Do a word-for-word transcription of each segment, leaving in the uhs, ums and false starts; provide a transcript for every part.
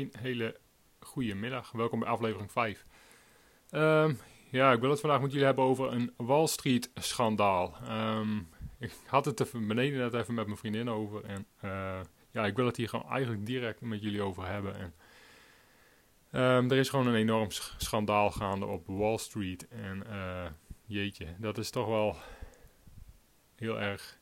Een hele goede middag. Welkom bij aflevering vijf. Um, ja, ik wil het vandaag met jullie hebben over een Wall Street schandaal. Um, ik had het even beneden net even met mijn vriendin over. En uh, ja, ik wil het hier gewoon eigenlijk direct met jullie over hebben. En, um, er is gewoon een enorm schandaal gaande op Wall Street. En uh, jeetje, dat is toch wel heel erg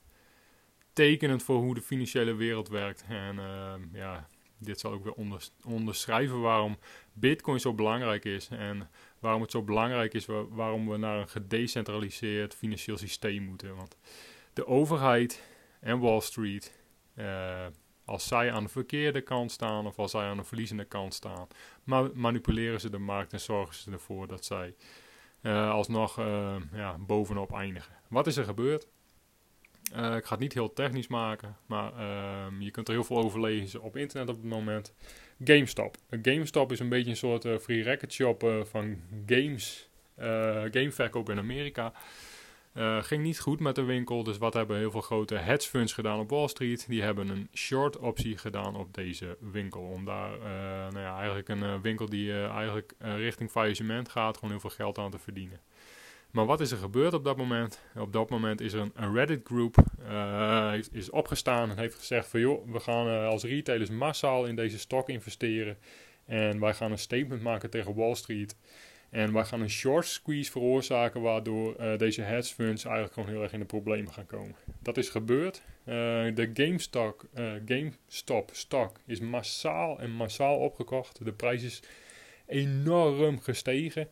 tekenend voor hoe de financiële wereld werkt. En uh, ja... Dit zal ook weer onderschrijven waarom Bitcoin zo belangrijk is. En waarom het zo belangrijk is waarom we naar een gedecentraliseerd financieel systeem moeten. Want de overheid en Wall Street, eh, als zij aan de verkeerde kant staan of als zij aan de verliezende kant staan, ma- manipuleren ze de markt en zorgen ze ervoor dat zij eh, alsnog eh, ja, bovenop eindigen. Wat is er gebeurd? Uh, ik ga het niet heel technisch maken, maar uh, je kunt er heel veel over lezen op internet op het moment. GameStop. Uh, GameStop is een beetje een soort uh, free racket shop uh, van games, uh, gameverkoop in Amerika. Uh, ging niet goed met de winkel, dus wat hebben heel veel grote hedge funds gedaan op Wall Street? Die hebben een short optie gedaan op deze winkel. Om daar uh, nou ja, eigenlijk een uh, winkel die uh, eigenlijk uh, richting faillissement gaat, gewoon heel veel geld aan te verdienen. Maar wat is er gebeurd op dat moment? Op dat moment is er een, een Reddit-groep uh, is opgestaan en heeft gezegd van joh, we gaan uh, als retailers massaal in deze stock investeren. En wij gaan een statement maken tegen Wall Street. En wij gaan een short squeeze veroorzaken waardoor uh, deze hedge funds eigenlijk gewoon heel erg in de problemen gaan komen. Dat is gebeurd. Uh, de GameStop, uh, GameStop stock is massaal en massaal opgekocht. De prijs is enorm gestegen.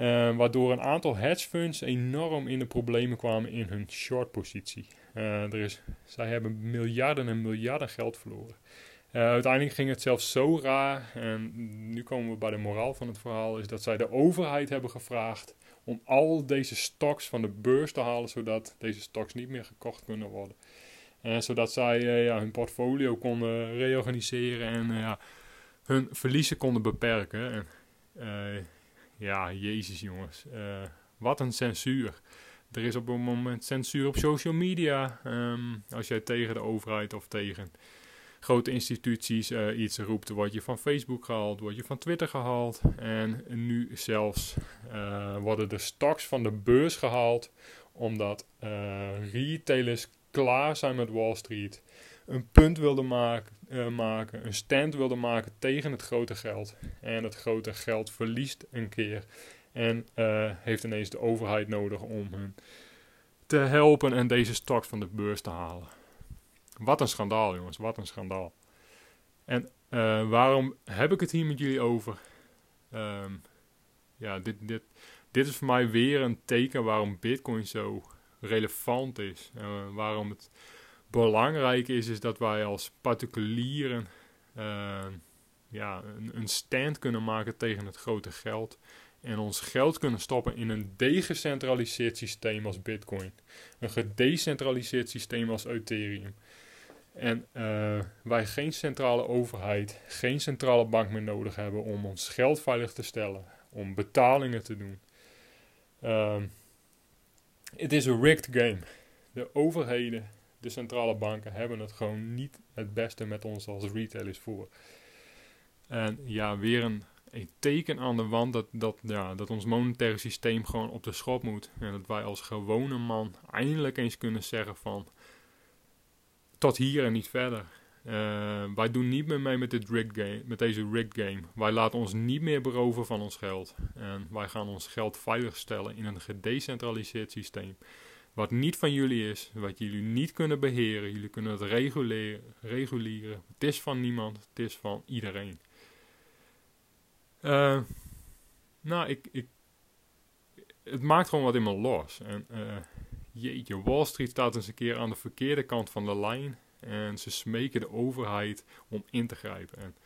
Uh, waardoor een aantal hedge funds enorm in de problemen kwamen in hun shortpositie. Uh, er is, zij hebben miljarden en miljarden geld verloren. Uh, uiteindelijk ging het zelfs zo raar, en nu komen we bij de moraal van het verhaal, is dat zij de overheid hebben gevraagd om al deze stocks van de beurs te halen, zodat deze stocks niet meer gekocht kunnen worden. Uh, zodat zij uh, ja, hun portfolio konden reorganiseren en uh, ja, hun verliezen konden beperken. En, uh, Ja, jezus jongens. Uh, wat een censuur. Er is op het moment censuur op social media. Um, als jij tegen de overheid of tegen grote instituties uh, iets roept, word je van Facebook gehaald, word je van Twitter gehaald. En nu zelfs uh, worden de stocks van de beurs gehaald, omdat uh, retailers klaar zijn met Wall Street. Een punt wilden maken, uh, maken, een stand wilden maken tegen het grote geld. En het grote geld verliest een keer. En uh, heeft ineens de overheid nodig om hen te helpen en deze stocks van de beurs te halen. Wat een schandaal jongens, wat een schandaal. En uh, waarom heb ik het hier met jullie over? Um, ja, dit, dit, dit is voor mij weer een teken waarom Bitcoin zo relevant is. Uh, waarom het... belangrijk is, is dat wij als particulieren uh, ja, een, een stand kunnen maken tegen het grote geld. En ons geld kunnen stoppen in een gedecentraliseerd systeem als Bitcoin. Een gedecentraliseerd systeem als Ethereum. En uh, wij geen centrale overheid, geen centrale bank meer nodig hebben om ons geld veilig te stellen. Om betalingen te doen. Het is een rigged game. De overheden... De centrale banken hebben het gewoon niet het beste met ons als retailers voor. En ja, weer een, een teken aan de wand dat, dat, ja, dat ons monetaire systeem gewoon op de schop moet. En dat wij als gewone man eindelijk eens kunnen zeggen van... Tot hier en niet verder. Uh, wij doen niet meer mee met, dit rigged game, met deze rigged game. Wij laten ons niet meer beroven van ons geld. En wij gaan ons geld veiligstellen in een gedecentraliseerd systeem. Wat niet van jullie is, wat jullie niet kunnen beheren. Jullie kunnen het reguleren. reguleren. Het is van niemand, het is van iedereen. Uh, nou, ik, ik, het maakt gewoon wat in me los. En, uh, jeetje, Wall Street staat eens een keer aan de verkeerde kant van de lijn. En ze smeken de overheid om in te grijpen. En,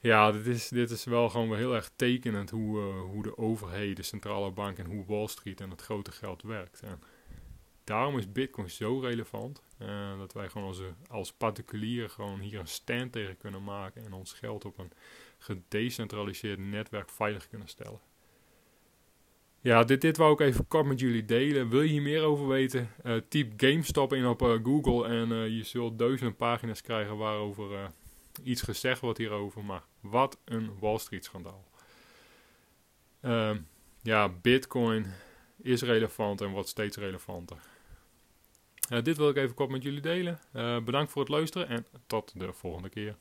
ja, dit is, dit is wel gewoon weer heel erg tekenend hoe, uh, hoe de overheden, de centrale bank en hoe Wall Street en het grote geld werkt. En daarom is Bitcoin zo relevant uh, dat wij gewoon als, als particulieren gewoon hier een stand tegen kunnen maken en ons geld op een gedecentraliseerd netwerk veilig kunnen stellen. Ja, dit, dit wou ik even kort met jullie delen. Wil je hier meer over weten? Uh, typ GameStop in op uh, Google en uh, je zult duizenden pagina's krijgen waarover... Uh, iets gezegd wordt hierover, maar wat een Wall Street schandaal. Uh, ja, Bitcoin is relevant en wordt steeds relevanter. Uh, dit wil ik even kort met jullie delen. Uh, bedankt voor het luisteren en tot de volgende keer.